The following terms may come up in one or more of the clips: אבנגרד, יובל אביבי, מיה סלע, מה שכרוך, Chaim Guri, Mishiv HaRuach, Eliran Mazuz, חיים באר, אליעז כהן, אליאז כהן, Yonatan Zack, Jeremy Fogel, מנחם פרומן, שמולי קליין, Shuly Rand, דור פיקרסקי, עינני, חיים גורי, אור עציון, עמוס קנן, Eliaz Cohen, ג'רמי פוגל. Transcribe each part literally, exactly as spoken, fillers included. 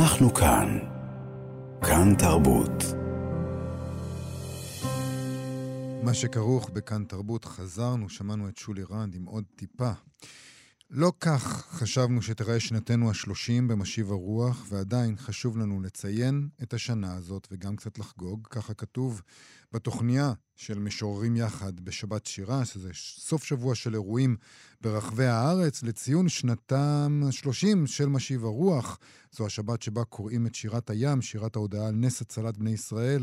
אנחנו כאן, כאן תרבות. מה שכרוך בכאן תרבות, חזרנו, שמענו את שולי רנד עם עוד טיפה. לא כך חשבנו שתראה שנתנו השלושים במשיב הרוח, ועדיין חשוב לנו לציין את השנה הזאת וגם קצת לחגוג. ככה כתוב בתוכניה של משוררים יחד בשבת שירה, שזה סוף שבוע של אירועים ברחבי הארץ, לציון שנתם השלושים של משיב הרוח. זו השבת שבה קוראים את שירת הים, שירת ההודעה על נס הצלת בני ישראל.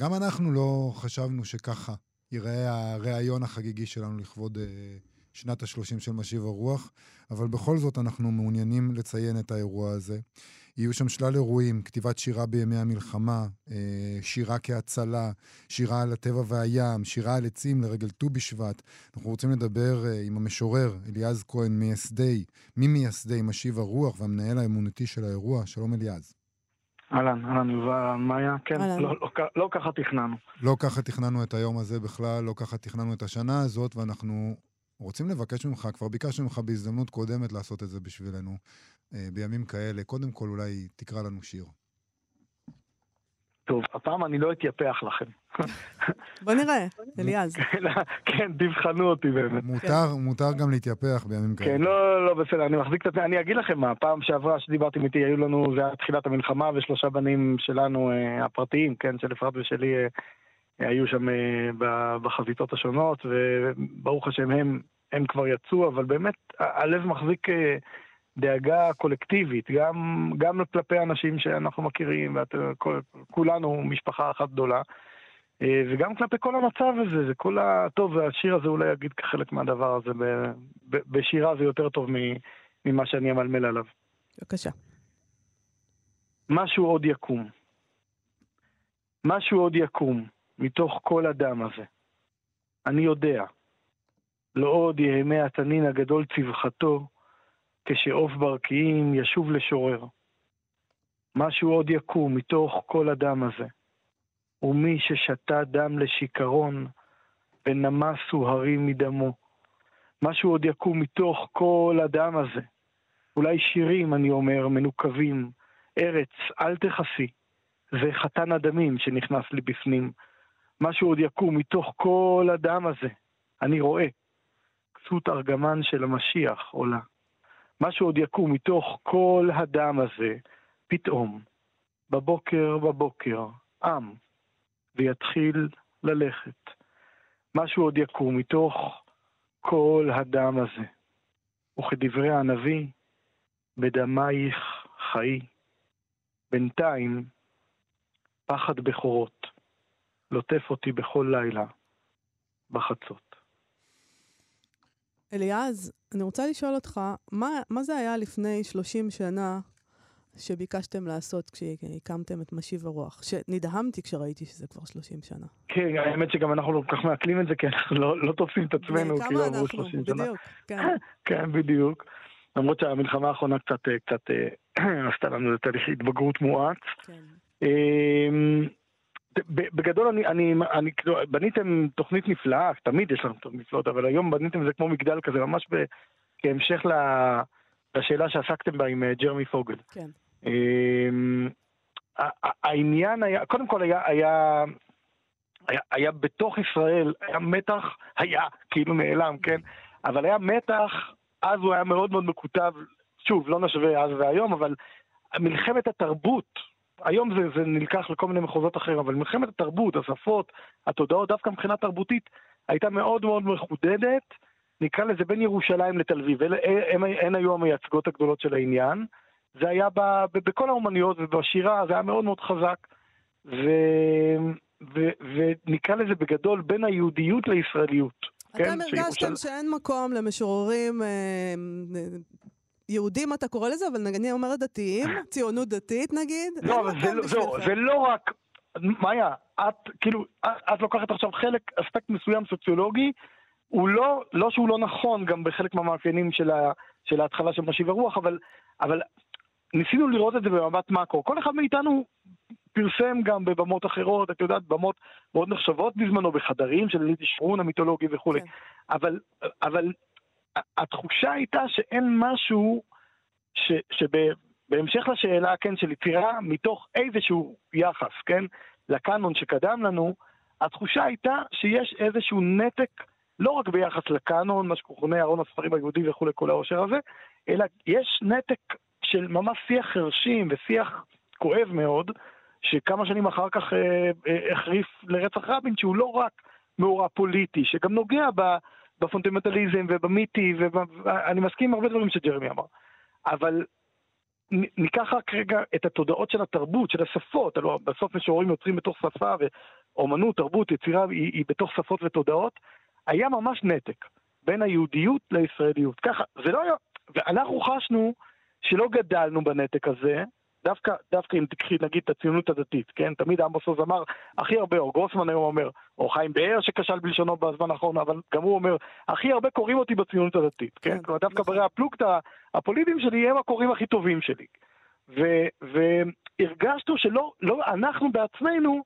גם אנחנו לא חשבנו שככה ייראה הרעיון החגיגי שלנו לכבוד שנת השלושים של משיב הרוח, אבל בכל זאת אנחנו מעוניינים לציין את האירוע הזה. יהיו שם שלל אירועים, כתיבת שירה בימי המלחמה, שירה כהצלה, שירה על הטבע והים, שירה על עצים לרגל ט"ו בשבט. אנחנו רוצים לדבר עם המשורר אליאז כהן, מייסדי, ממייסדי משיב הרוח והמנהל האמונתי של האירוע. שלום אליאז. אהלן, אהלן, יובל, מאיה, כן, לא, לא, לא ככה תכננו. לא ככה תכננו את היום הזה בכלל, לא ככה תכננו את השנה הזאת, ואנחנו רוצים לבקש ממך, כבר ביקשנו ממך בהזדמנות קודמת לעשות את זה בשבילנו, בימים כאלה. קודם כל אולי תקרא לנו שיר. טוב, הפעם אני לא אתייפח לכם. בוא נראה, אליאז. כן, תבחנו אותי באמת. מותר גם להתייפח בימים כאלה. כן, לא, לא, בסדר, אני מחזיק את זה. אני אגיד לכם מה, פעם שעברה שדיברתי איתי, היו לנו, זה היה תחילת המלחמה, ושלושה בנים שלנו הפרטיים, כן, של אפרת ושלי, היו שם בחזיתות השונות, וברוך השם הם, הם כבר יצאו, אבל באמת הלב מחזיק דאגה קולקטיבית, גם, גם כלפי אנשים שאנחנו מכירים, כולנו משפחה אחת גדולה, וגם כלפי כל המצב הזה, זה כל ה... טוב, השיר הזה אולי יגיד כחלק מהדבר הזה, בשירה זה יותר טוב ממה שאני אמלמל עליו. בבקשה. משהו עוד יקום. משהו עוד יקום. מתוך כל הדם הזה. אני יודע, לא עוד יהמה התנין הגדול צבחתו, כשעוף ברקיעים ישוב לשורר. משהו עוד יקום מתוך כל הדם הזה, ומי ששתה דם לשיכרון, ונמה סוהרים מדמו. משהו עוד יקום מתוך כל הדם הזה, אולי שירים, אני אומר, מנוקבים, ארץ, אל תחסי, זה חתן הדמים שנכנס לי בפנים, משהו עוד יקום מתוך כל הדם הזה, אני רואה, קצות ארגמן של המשיח עולה. משהו עוד יקום מתוך כל הדם הזה, פתאום, בבוקר בבוקר, עם, ויתחיל ללכת. משהו עוד יקום מתוך כל הדם הזה, וכדברי הנביא, בדמייך חיי, בינתיים, פחד בכורות. לוטף אותי בכל לילה, בחצות. אליאז, אני רוצה לשאול אותך, מה, מה זה היה לפני שלושים שנה שביקשתם לעשות כשהקמתם את משיב הרוח? שנדהמתי כשראיתי שזה כבר שלושים שנה. כן, האמת שגם אנחנו לא כל כך מעכלים את זה, כי אנחנו לא, לא תופסים את עצמנו, כי לא עברו שלושים שנה. בדיוק, כן. כן, בדיוק. למרות שהמלחמה האחרונה קצת, קצת עשתה לנו את תהליך התבגרות מואץ. כן. בגדול אני, אני, אני, בניתם תוכנית נפלאה, תמיד יש לנו תוכנית נפלאות, אבל היום בניתם זה כמו מגדל כזה, ממש ב, כהמשך לשאלה שעסקתם בה עם ג'רמי פוגל. כן. העניין היה, קודם כל היה, היה, היה, היה בתוך ישראל, היה מתח, היה, כאילו נעלם, כן? אבל היה מתח, אז הוא היה מאוד מאוד מקוטב, שוב, לא נשווה אז והיום, אבל מלחמת התרבות, היום זה, זה נלקח לכל מיני מחוזות אחרים, אבל מלחמת התרבות, השפות, התודעות, דווקא מבחינה תרבותית, הייתה מאוד מאוד מחודדת, נקרא לזה בין ירושלים לתל אביב, הן היו המייצגות הגדולות של העניין, זה היה ב, ב, בכל האומניות ובשירה, זה היה מאוד מאוד חזק, ו, ו, ונקרא לזה בגדול בין היהודיות לישראליות. אתם כן, הרגשתם שירושל... שאין מקום למשוררים... יהודים אתה קורא לזה, אבל אני אומרת דתיים, ציונות דתית נגיד. לא, אבל זה לא רק, מאיה, את כאילו, את לוקחת עכשיו חלק, אספקט מסוים סוציולוגי, הוא לא, לא שהוא לא נכון גם בחלק מהמאפיינים של ההתחלה של משיב הרוח, אבל ניסינו לראות את זה במבט מקרו. כל אחד מאיתנו פרסם גם בבמות אחרות, את יודעת, במות מאוד נחשבות בזמנו, בחדרים של אליעז שרון המיתולוגי וכו'. אבל, אבל... התחושה הייתה שאין משהו ש, שב, בהמשך לשאלה, כן, של יצירה מתוך איזשהו יחס, כן, לקנון שקדם לנו, התחושה הייתה שיש איזשהו נתק, לא רק ביחס לקנון, מה שכונה ארון הספרים היהודי וכו' כל העושר הזה, אלא יש נתק של ממש שיח חרשים ושיח כואב מאוד, שכמה שנים אחר כך אה, אה, החריף לרצח רבין, שהוא לא רק מאורע פוליטי, שגם נוגע בפונדמנטליזם ובמיתי, ואני מסכים עם הרבה דברים שג'רמי אמר, אבל ניקח רק רגע את התודעות של התרבות, של השפות, הלוא בסוף משוררים יוצרים בתוך שפה, ואומנות, תרבות, יצירה היא, היא בתוך שפות ותודעות, היה ממש נתק בין היהודיות לישראליות. ככה, זה לא היה, ואנחנו חשנו שלא גדלנו בנתק הזה, דווקא, דווקא אם תקחי, נגיד, את הציונות הדתית, כן? תמיד עמוסוז אמר, הכי הרבה, או גרוסמן היום אומר, או חיים באר שקשל בלשונו בזמן האחרון, אבל גם הוא אומר, הכי הרבה קוראים אותי בציונות הדתית, כן? כלומר, דווקא ברי הפלוגת הפוליטיים שלי הם הקוראים הכי טובים שלי. והרגשנו שלא, לא, אנחנו בעצמנו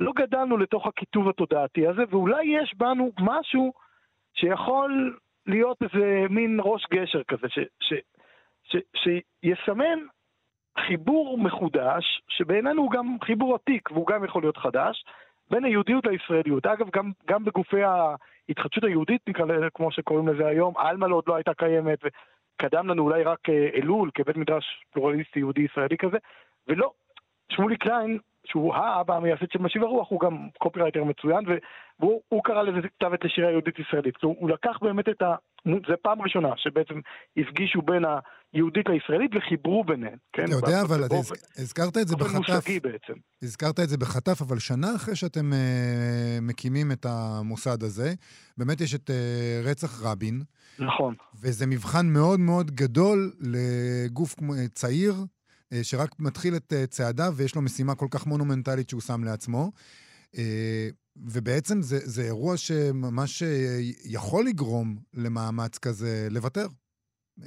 לא גדלנו לתוך הכיתוב התודעתי הזה, ואולי יש בנו משהו שיכול להיות איזה מין ראש גשר כזה, ש, ש, ש, שיסמן חיבור מחודש, שבעינינו הוא גם חיבור עתיק, והוא גם יכול להיות חדש, בין היהודיות לישראליות. אגב, גם, גם בגופי ההתחדשות היהודית, כמו שקוראים לזה היום, אלמלא עוד לא הייתה קיימת, וקדם לנו אולי רק אלול, כבית מדרש פלורליסטי יהודי-ישראלי כזה, ולא, שמולי קליין, שהוא האבא המייסד של משיב הרוח, הוא גם קופירייטר מצוין, והוא הוא קרא לזה כתבת לשירה יהודית-ישראלית. הוא, הוא לקח באמת את ה... זה פעם ראשונה שבעצם הפגישו בין היהודית לישראלית וחיברו ביניהן. כן? אני יודע, אבל הז... הזכרת את זה בחטף. הזכרת את זה בחטף, אבל שנה אחרי שאתם uh, מקימים את המוסד הזה, באמת יש את uh, רצח רבין. נכון. וזה מבחן מאוד מאוד גדול לגוף צעיר, uh, שרק מתחיל את uh, צעדיו, ויש לו משימה כל כך מונומנטלית שהוא שם לעצמו. אה... Uh, ובעצם זה, זה אירוע שממש יכול לגרום למאמץ כזה לוותר.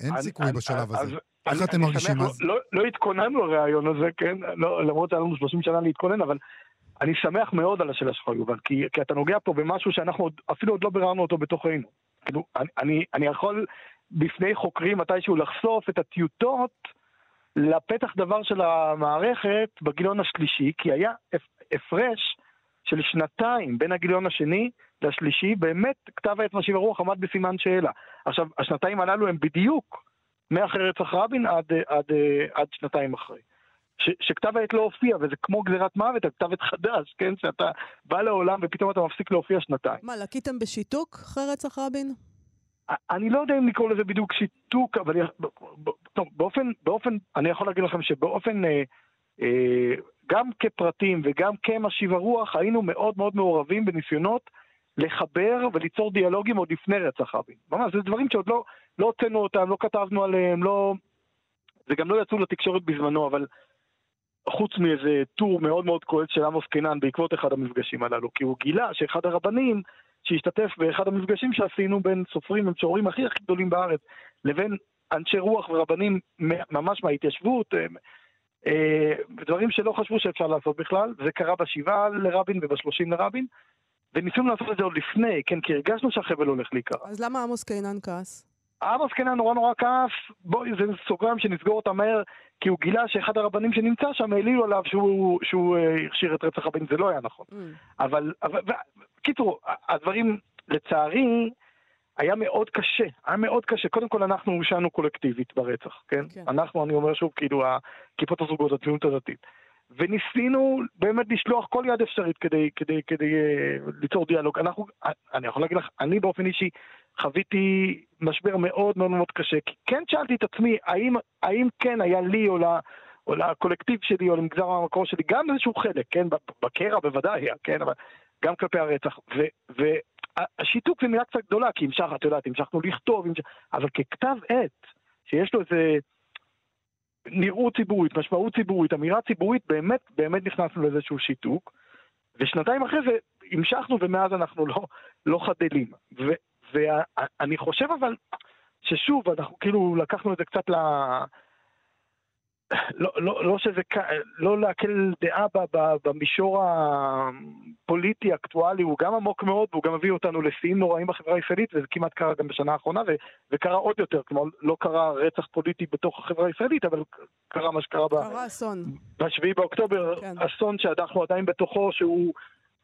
אין סיכוי בשלב הזה. איך אתם מרגישים אז? לא התכוננו לרעיון הזה, כן? למרות שהיה לנו שלושים שנה להתכונן, אבל אני שמח מאוד על השאלה שלך, יובל, כי אתה נוגע פה במשהו שאנחנו אפילו עוד לא ביררנו אותו בתוכנו. אני יכול בפני חוקרים מתישהו לחשוף את הטיוטות לפתח דבר של המערכת בגיליון השלישי, כי היה הפרש של שנתיים בין הגיליון השני לשלישי, באמת כתב העת משיב הרוח עמד בסימן שאלה. עכשיו, השנתיים הללו הם בדיוק מאחרי רצח רבין עד, עד, עד שנתיים אחרי. ש, שכתב העת לא הופיע, וזה כמו גזירת מוות, כתב עת חדש, כן? שאתה בא לעולם ופתאום אתה מפסיק להופיע שנתיים. מה, לקיתם בשיתוק אחרי רצח רבין? אני לא יודע אם לקרוא לזה בדיוק שיתוק, אבל באופן, באופן, אני יכול להגיד לכם שבאופן... אה, אה, גם כפרטים וגם כמשיב הרוח, היינו מאוד מאוד מעורבים בניסיונות לחבר וליצור דיאלוגים עוד לפני רצח רבין. ממש, זה דברים שעוד לא, לא הוצאנו אותם, לא כתבנו עליהם, לא... זה גם לא יצאו לתקשורת בזמנו, אבל חוץ מאיזה טור מאוד מאוד כואב של עמוס קנן בעקבות אחד המפגשים הללו, כי הוא גילה שאחד הרבנים שהשתתף באחד המפגשים שעשינו בין סופרים ומשוררים הכי הכי גדולים בארץ, לבין אנשי רוח ורבנים ממש מההתיישבות, דברים שלא חשבו שאפשר לעשות בכלל, זה קרה בשבעה לרבין ובשלושים לרבין, וניסינו לעשות את זה עוד לפני, כן, כי הרגשנו שהחבל הולך להיקרה. אז למה עמוס קנן כעס? עמוס קנן נורא נורא כעס, בואי, זה סוגרם שנסגור אותה מהר, כי הוא גילה שאחד הרבנים שנמצא שם, העלילו עליו שהוא הכשיר את רצח רבין, זה לא היה נכון. אבל, קיצור, הדברים, לצערי, היה מאוד קשה, היה מאוד קשה. קודם כל אנחנו הושענו קולקטיבית ברצח, כן? כן. אנחנו, אני אומר שוב, כאילו, כיפות הזוגות, הציונות הדתית. וניסינו באמת לשלוח כל יד אפשרית כדי, כדי, כדי ליצור דיאלוג. אנחנו, אני יכול להגיד לך, אני באופן אישי חוויתי משבר מאוד מאוד מאוד קשה, כי כן שאלתי את עצמי, האם, האם כן היה לי או, לה, או לקולקטיב שלי או למגזר המקור שלי, גם איזשהו חלק, כן? בקרע בוודאי היה, כן? אבל גם כלפי הרצח. ו... ו השיתוק זה מילה קצת גדולה, כי המשך, את יודעת, המשכנו לכתוב, המשך... אבל ככתב עת, שיש לו איזה נראות ציבורית, משמעות ציבורית, אמירה ציבורית, באמת, באמת נכנסנו לאיזשהו שיתוק, ושנתיים אחרי זה המשכנו, ומאז אנחנו לא, לא חדלים. ו, ואני חושב אבל, ששוב, אנחנו כאילו לקחנו את זה קצת ל... לא, לא, לא שזה, לא להקל דעה במישור הפוליטי אקטואלי, הוא גם עמוק מאוד, והוא גם הביא אותנו לשיאים נוראים בחברה הישראלית, וזה כמעט קרה גם בשנה האחרונה, וקרה עוד יותר, כלומר לא קרה רצח פוליטי בתוך החברה הישראלית, אבל קרה מה שקרה בשביעי באוקטובר, אסון שאנחנו עדיין בתוכו, שהוא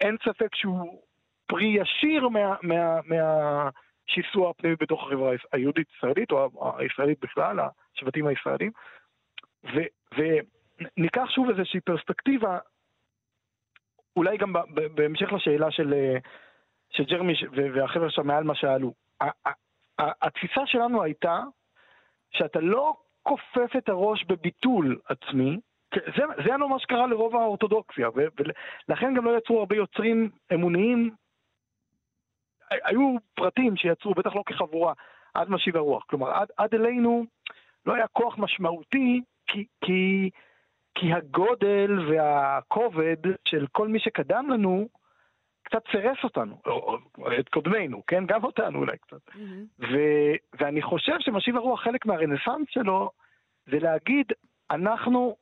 אין ספק שהוא פרי ישיר מה, מה, מה שיסוע הפנימי בתוך החברה היהודית ישראלית, או הישראלית בכלל, השבטים הישראלים, וניקח שוב איזושהי פרספקטיבה, אולי גם בהמשך לשאלה של של ג'רמי והחבר'ה שם מעל מה שאלו. התפיסה שלנו הייתה שאתה לא כופף את הראש בביטול עצמי, זה היה מה שקרה לרוב האורתודוקסיה, ולכן גם לא יצרו הרבה יוצרים אמוניים, היו פרטים שיצרו, בטח לא כחבורה, עד משיב הרוח. כלומר, עד אלינו לא היה כוח משמעותי, כי, כי, כי הגודל והכובד של כל מי שקדם לנו קצת צירס אותנו, או, או, את קודמנו, כן? גם אותנו אולי קצת. Mm-hmm. ו, ואני חושב שמשיב הרוח חלק מהרנסנס שלו, זה להגיד, אנחנו,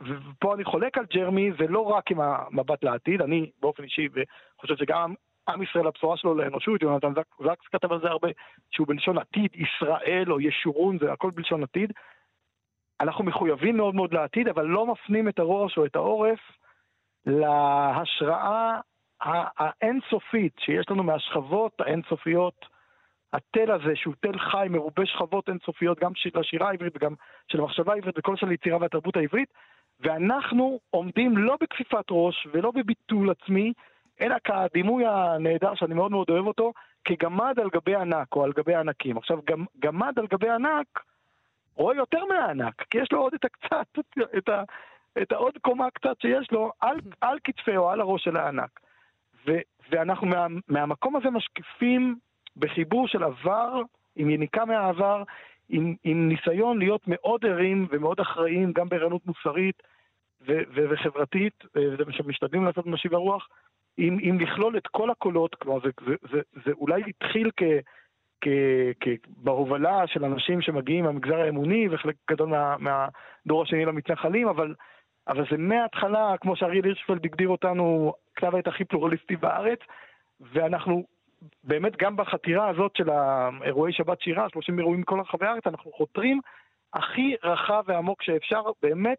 ופה אני חולק על ג'רמי, זה לא רק עם המבט לעתיד, אני באופן אישי חושב שגם עם ישראל, הבשורה שלו לאנושות, יונתן זק כתב על זה הרבה, שהוא בלשון עתיד, ישראל או ישורון, זה הכל בלשון עתיד, אנחנו מחויבים מאוד מאוד לעתיד, אבל לא מפנים את הראש או את העורף להשראה האינסופית שיש לנו מהשכבות האינסופיות, התל הזה שהוא תל חי, מרובה שכבות אינסופיות, גם של השירה העברית וגם של המחשבה העברית וכל של היצירה והתרבות העברית, ואנחנו עומדים לא בכפיפת ראש ולא בביטול עצמי, אלא כדימוי הנהדר שאני מאוד מאוד אוהב אותו, כגמד על גבי ענק או על גבי ענקים. עכשיו, גם, גמד על גבי ענק רואה יותר מהענק, כי יש לו עוד את הקצת, את, ה, את העוד קומה קצת שיש לו על, על כתפי או על הראש של הענק. ו, ואנחנו מה, מהמקום הזה משקיפים בחיבור של עבר, עם יניקה מהעבר, עם, עם ניסיון להיות מאוד ערים ומאוד אחראים, גם בערנות מוסרית ו, ו, וחברתית, וזה משתדלים לעשות משיב הרוח, אם, אם לכלול את כל הקולות, כלומר, זה, זה, זה, זה אולי התחיל כ, כ, כ, בהובלה של אנשים שמגיעים מהמגזר האמוני, וחלק גדול מה, מהדור השני למתנחלים, אבל, אבל זה מההתחלה, כמו שאריאל הירשפלד הגדיר אותנו, כתב העת הכי פלורליסטי בארץ, ואנחנו באמת גם בחתירה הזאת של האירועי שבת שירה, שלושים אירועים מכל רחבי הארץ, אנחנו חותרים הכי רחב ועמוק שאפשר, באמת,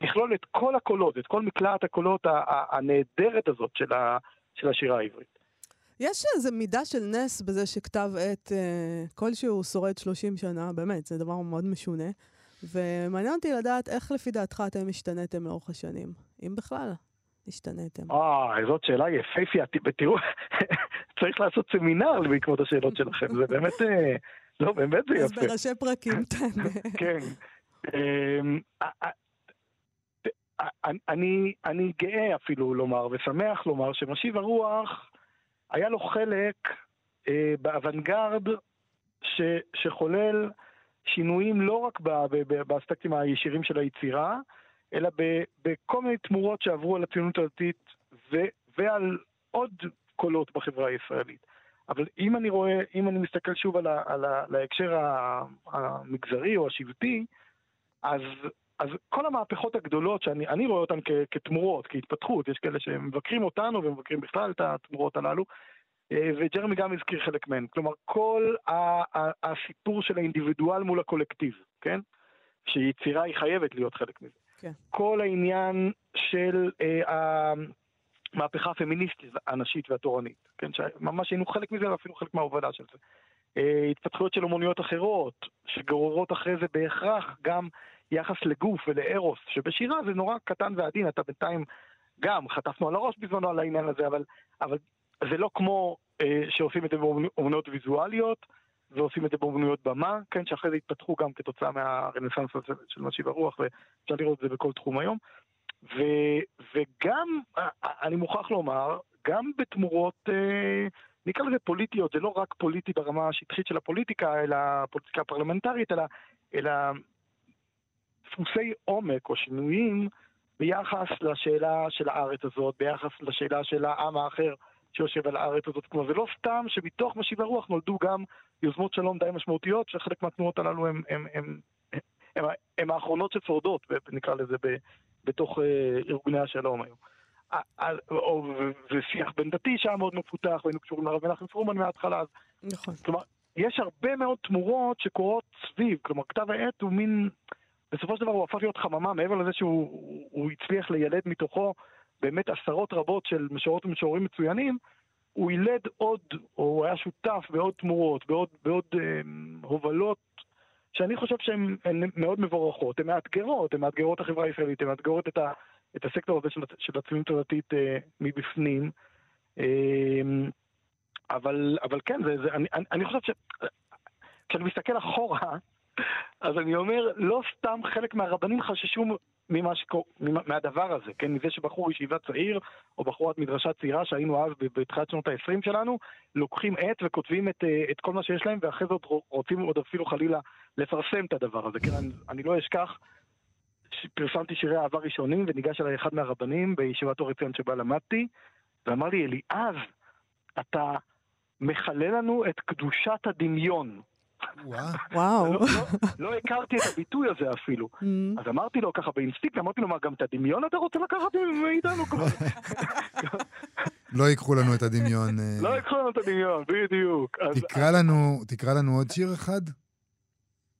לכלול את כל הקולות, את כל מקלעת הקולות הנהדרת הזאת של, ה, של השירה העברית. יש איזו מידה של נס בזה שכתב עת כלשהו שורד שלושים שנה, באמת, זה דבר מאוד משונה, ומעניין אותי לדעת איך לפי דעתך אתם השתנתם לאורך השנים, אם בכלל השתנתם. אה, זאת שאלה יפהפייה, תראו, צריך לעשות סמינר בעקבות השאלות שלכם, זה באמת, לא, באמת זה יפה. אז בראשי פרקים, תענה. כן. אני, אני גאה אפילו לומר, ושמח לומר, שמשיב הרוח היה לו חלק אה, באבנגרד ש, שחולל שינויים לא רק באספקטים הישירים של היצירה, אלא ב, בכל מיני תמורות שעברו על הציונות הדתית ו, ועל עוד קולות בחברה הישראלית. אבל אם אני רואה, אם אני מסתכל שוב על, ה, על, ה, על ההקשר המגזרי או השבטי, אז... אז כל המהפכות הגדולות שאני אני רואה אותן כ, כתמורות, כהתפתחות, יש כאלה שמבקרים אותנו ומבקרים בכלל את התמורות הללו, וג'רמי גם הזכיר חלק מהן. כלומר, כל הסיפור של האינדיבידואל מול הקולקטיב, כן? שיצירה היא חייבת להיות חלק מזה. כן. כל העניין של אה, המהפכה הפמיניסטית, הנשית והתורנית, כן? שממש היינו חלק מזה ואפילו חלק מההובלה של זה. אה, התפתחויות של אומנויות אחרות, שגוררות אחרי זה בהכרח גם... יחס לגוף ולארוס, שבשירה זה נורא קטן ועדין, אתה בינתיים גם חטפנו על הראש בזמנו על העניין הזה, אבל, אבל זה לא כמו אה, שעושים את זה באומנויות ויזואליות, ועושים את זה באומנויות במה, כן, שאחרי זה התפתחו גם כתוצאה מהרנסנס של, של משיב הרוח, ואפשר לראות את זה בכל תחום היום, ו, וגם, אני מוכרח לומר, גם בתמורות, אה, נקרא לזה פוליטיות, זה לא רק פוליטי ברמה השטחית של הפוליטיקה, אלא הפוליטיקה הפרלמנטרית, אלא, אלא דפוסי עומק או שינויים ביחס לשאלה של הארץ הזאת, ביחס לשאלה של העם האחר שיושב על הארץ הזאת. כלומר, זה לא סתם שמתוך משיב הרוח נולדו גם יוזמות שלום די משמעותיות, שחלק מהתנועות הללו הם, הם, הם, הם, הם, הם האחרונות שצורדות, נקרא לזה, ב, בתוך ארגוני השלום היום. ושיח בין דתי שם מאוד מפותח, והיינו קשורים לרב מנחם פרומן מההתחלה. נכון. כלומר, יש הרבה מאוד תמורות שקורות סביב, כלומר, כתב העת הוא מין, בסופו של דבר הוא הפך להיות חממה, מעבר לזה שהוא הצליח לילד מתוכו באמת עשרות רבות של משוררות ומשוררים מצוינים, הוא ילד עוד, או הוא היה שותף בעוד תמורות, בעוד, בעוד אה, הובלות, שאני חושב שהן מאוד מבורכות, הן מאתגרות, הן מאתגרות החברה הישראלית, הן מאתגרות את, ה, את הסקטור הזה של, של הציונות הדתית אה, מבפנים, אה, אבל, אבל כן, זה, זה, אני, אני, אני חושב ש... כשאני מסתכל אחורה, אז אני אומר, לא סתם חלק מהרבנים חששו ממה שקור... ממה, מהדבר הזה, כן? מזה שבחור ישיבה צעיר, או בחורת מדרשה צעירה, שהיינו אז בתחילת שנות ה-עשרים שלנו, לוקחים עת וכותבים את, את כל מה שיש להם, ואחרי זאת רוצים עוד אפילו חלילה לפרסם את הדבר הזה, כן? אני, אני לא אשכח, פרסמתי שירי אהבה ראשונים, וניגש אליי אחד מהרבנים בישיבת אור עציון שבה למדתי, ואמר לי, אליעז, אתה מחלל לנו את קדושת הדמיון. וואו. לא, לא, לא הכרתי את הביטוי הזה אפילו. אז אמרתי לו ככה באינסטינקט, אמרתי לו, מה, גם את הדמיון אתה רוצה לקחת מאיתנו? לא ייקחו לנו את הדמיון. לא ייקחו לנו את הדמיון, בדיוק. תקרא לנו עוד שיר אחד?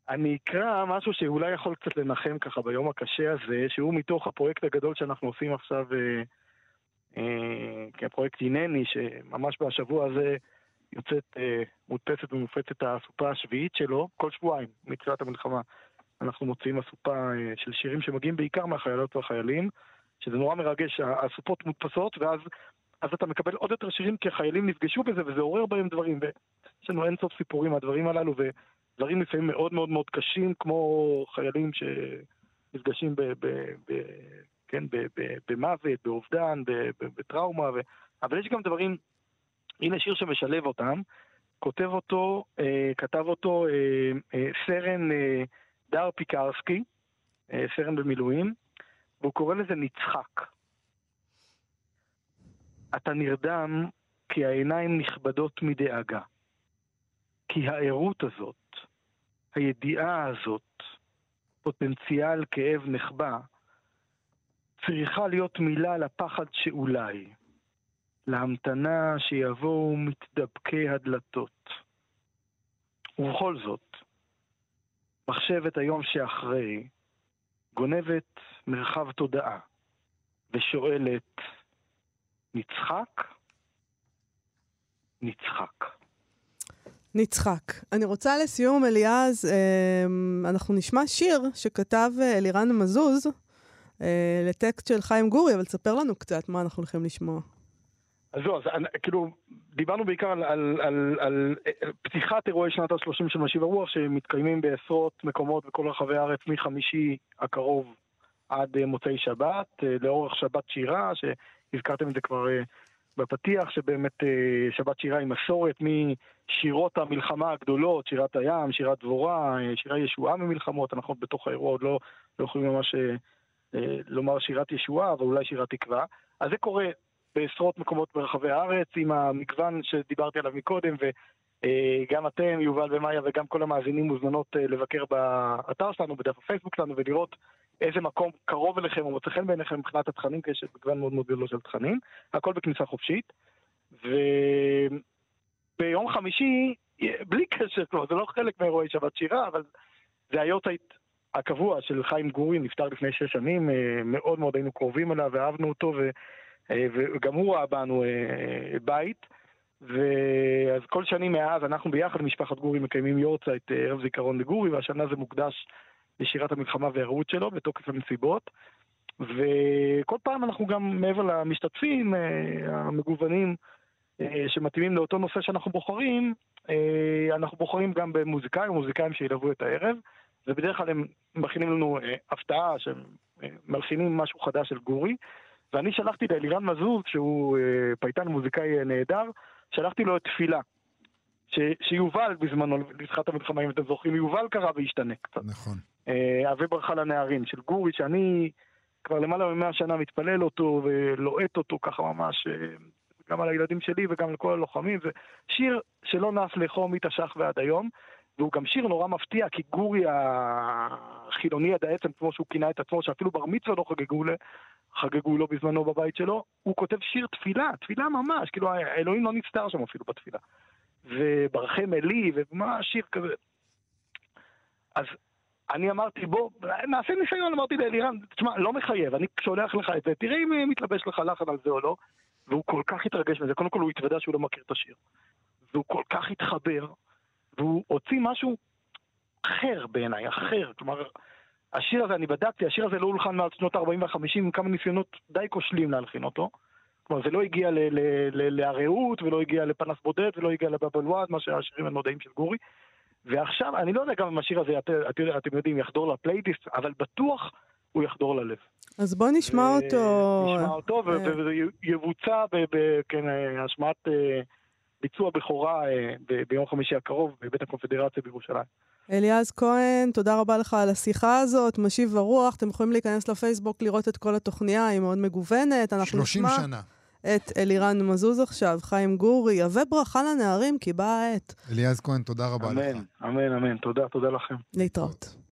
אני אקרא משהו שאולי יכול קצת לנחם ככה ביום הקשה הזה, שהוא מתוך הפרויקט הגדול שאנחנו עושים עכשיו, כפרויקט עינני, שממש בשבוע הזה יוצאת מודפסת ומופצת הסופה השביעית שלו, כל שבועיים, מתחילת המלחמה. אנחנו מוצאים הסופה של שירים שמגיעים בעיקר מהחיילות והחיילים, שזה נורא מרגש, הסופות מודפסות, ואז אז אתה מקבל עוד יותר שירים, כי החיילים נפגשו בזה, וזה עורר בהם דברים, ויש לנו אין סוף סיפורים מהדברים הללו, ודברים לפעמים מאוד מאוד מאוד קשים, כמו חיילים שנפגשים ב... ב, ב כן, במוות, באובדן, בטראומה, אבל יש גם דברים, הנה שיר שמשלב אותם, כותב אותו, כתב אותו סרן דור פיקרסקי, סרן במילואים, והוא קורא לזה נצחק. אתה נרדם כי העיניים נכבדות מדאגה, כי העירות הזאת, הידיעה הזאת, פוטנציאל כאב נחבא, צריכה להיות מילה לפחד שאולי, להמתנה שיבואו מתדבקי הדלתות. ובכל זאת, מחשבת היום שאחרי, גונבת מרחב תודעה, ושואלת, נצחק? נצחק. נצחק. אני רוצה לסיום, אליעז, אנחנו נשמע שיר שכתב אלירן מזוז, לטקסט של חיים גורי, אבל תספר לנו קצת מה אנחנו הולכים לשמוע. אז זהו, אז כאילו, דיברנו בעיקר על, על, על, על פתיחת אירועי שנת ה-שלושים של משיב הרוח, שמתקיימים בעשרות מקומות בכל רחבי הארץ, מחמישי הקרוב עד מוצאי שבת, לאורך שבת שירה, שהזכרתם את זה כבר בפתיח, שבאמת שבת שירה היא מסורת משירות המלחמה הגדולות, שירת הים, שירת דבורה, שירה ישועה ממלחמות, אנחנו בתוך האירוע עוד לא, לא יכולים ממש... לומר שירת ישועה, אבל אולי שירת תקווה. אז זה קורה בעשרות מקומות ברחבי הארץ, עם המגוון שדיברתי עליו מקודם, וגם אתם, יובל ומאיה, וגם כל המאזינים מוזמנות לבקר באתר שלנו, בדף הפייסבוק שלנו, ולראות איזה מקום קרוב אליכם, או מוצא חן בעיניכם מבחינת התכנים, כי יש מגוון מאוד מאוד גדול של תכנים. הכל בכניסה חופשית. וביום חמישי, בלי קשר, זה לא חלק מאירועי שבת שירה, אבל זה היה אותה... הקבוע של חיים גורי, נפטר לפני שש שנים, מאוד מאוד היינו קרובים אליו ואהבנו אותו, וגם הוא ראה בנו בית, ואז כל שנים מאז אנחנו ביחד משפחת גורי מקיימים יורצה את ערב זיכרון לגורי, והשנה זה מוקדש לשירת המלחמה והרעות שלו בתוקף הנסיבות, וכל פעם אנחנו גם מעבר למשתתפים המגוונים שמתאימים לאותו נושא שאנחנו בוחרים, אנחנו בוחרים גם במוזיקאים, מוזיקאים שילוו את הערב, ובדרך כלל הם מכינים לנו אה, הפתעה, שמלחינים משהו חדש של גורי, ואני שלחתי לאלירן מזוז, שהוא אה, פייטן מוזיקאי אה, נהדר, שלחתי לו את תפילה, ש, שיובל בזמנו, לתחילת המלחמה, אם אתם זוכרים, יובל קרא והשתנה קצת. נכון. אה, אבי ברכה לנערים של גורי, שאני כבר למעלה ממאה שנה מתפלל אותו, ולועט אותו ככה ממש, אה, גם על הילדים שלי וגם לכל הלוחמים, זה שיר שלא נס לחום מתשך ועד היום, והוא גם שיר נורא מפתיע, כי גורי החילוני עד העצם, כמו שהוא כינה את עצמו, שאפילו בר מצווה לא חגגו לו, חגגו לו בזמנו בבית שלו, הוא כותב שיר תפילה, תפילה ממש, כאילו האלוהים לא נסתר שם אפילו בתפילה. וברחם אלי, ומה שיר כזה. אז אני אמרתי, בוא, נעשה ניסיון, אמרתי לאלירן, תשמע, לא מחייב, אני שולח לך את זה, תראה אם מתלבש לך לחן על זה או לא, והוא כל כך התרגש מזה, קודם כל הוא התוודע שהוא לא מכיר את השיר, והוא כל כך התחבר, והוא הוציא משהו אחר בעיניי, אחר, כלומר, השיר הזה, אני בדקתי, השיר הזה לא הולחן מעל שנות ארבעים וחמישים, עם כמה ניסיונות די כושלים להלחין אותו, כלומר, זה לא הגיע להראות, ולא הגיע לפנס בודד, ולא הגיע לבבלוואד, מה שהשירים הנודעים של גורי, ועכשיו, אני לא יודע גם אם השיר הזה, אתם יודעים, יחדור לפלייליסט, אבל בטוח הוא יחדור ללב. אז בוא נשמע אותו. נשמע אותו, ויבוצע בהשמעת ביצוע בכורה ביום חמישי הקרוב, בבית הקונפדרציה בירושלים. אליעז כהן, תודה רבה לך על השיחה הזאת, משיב הרוח, אתם יכולים להיכנס לפייסבוק, לראות את כל התוכניה, היא מאוד מגוונת. שלושים שנה. את אלירן מזוז עכשיו, חיים גורי, וברכה לנערים, כי באה העת. אליעז כהן, תודה רבה אמן, לך. אמן, אמן, אמן, תודה, תודה לכם. להתראות.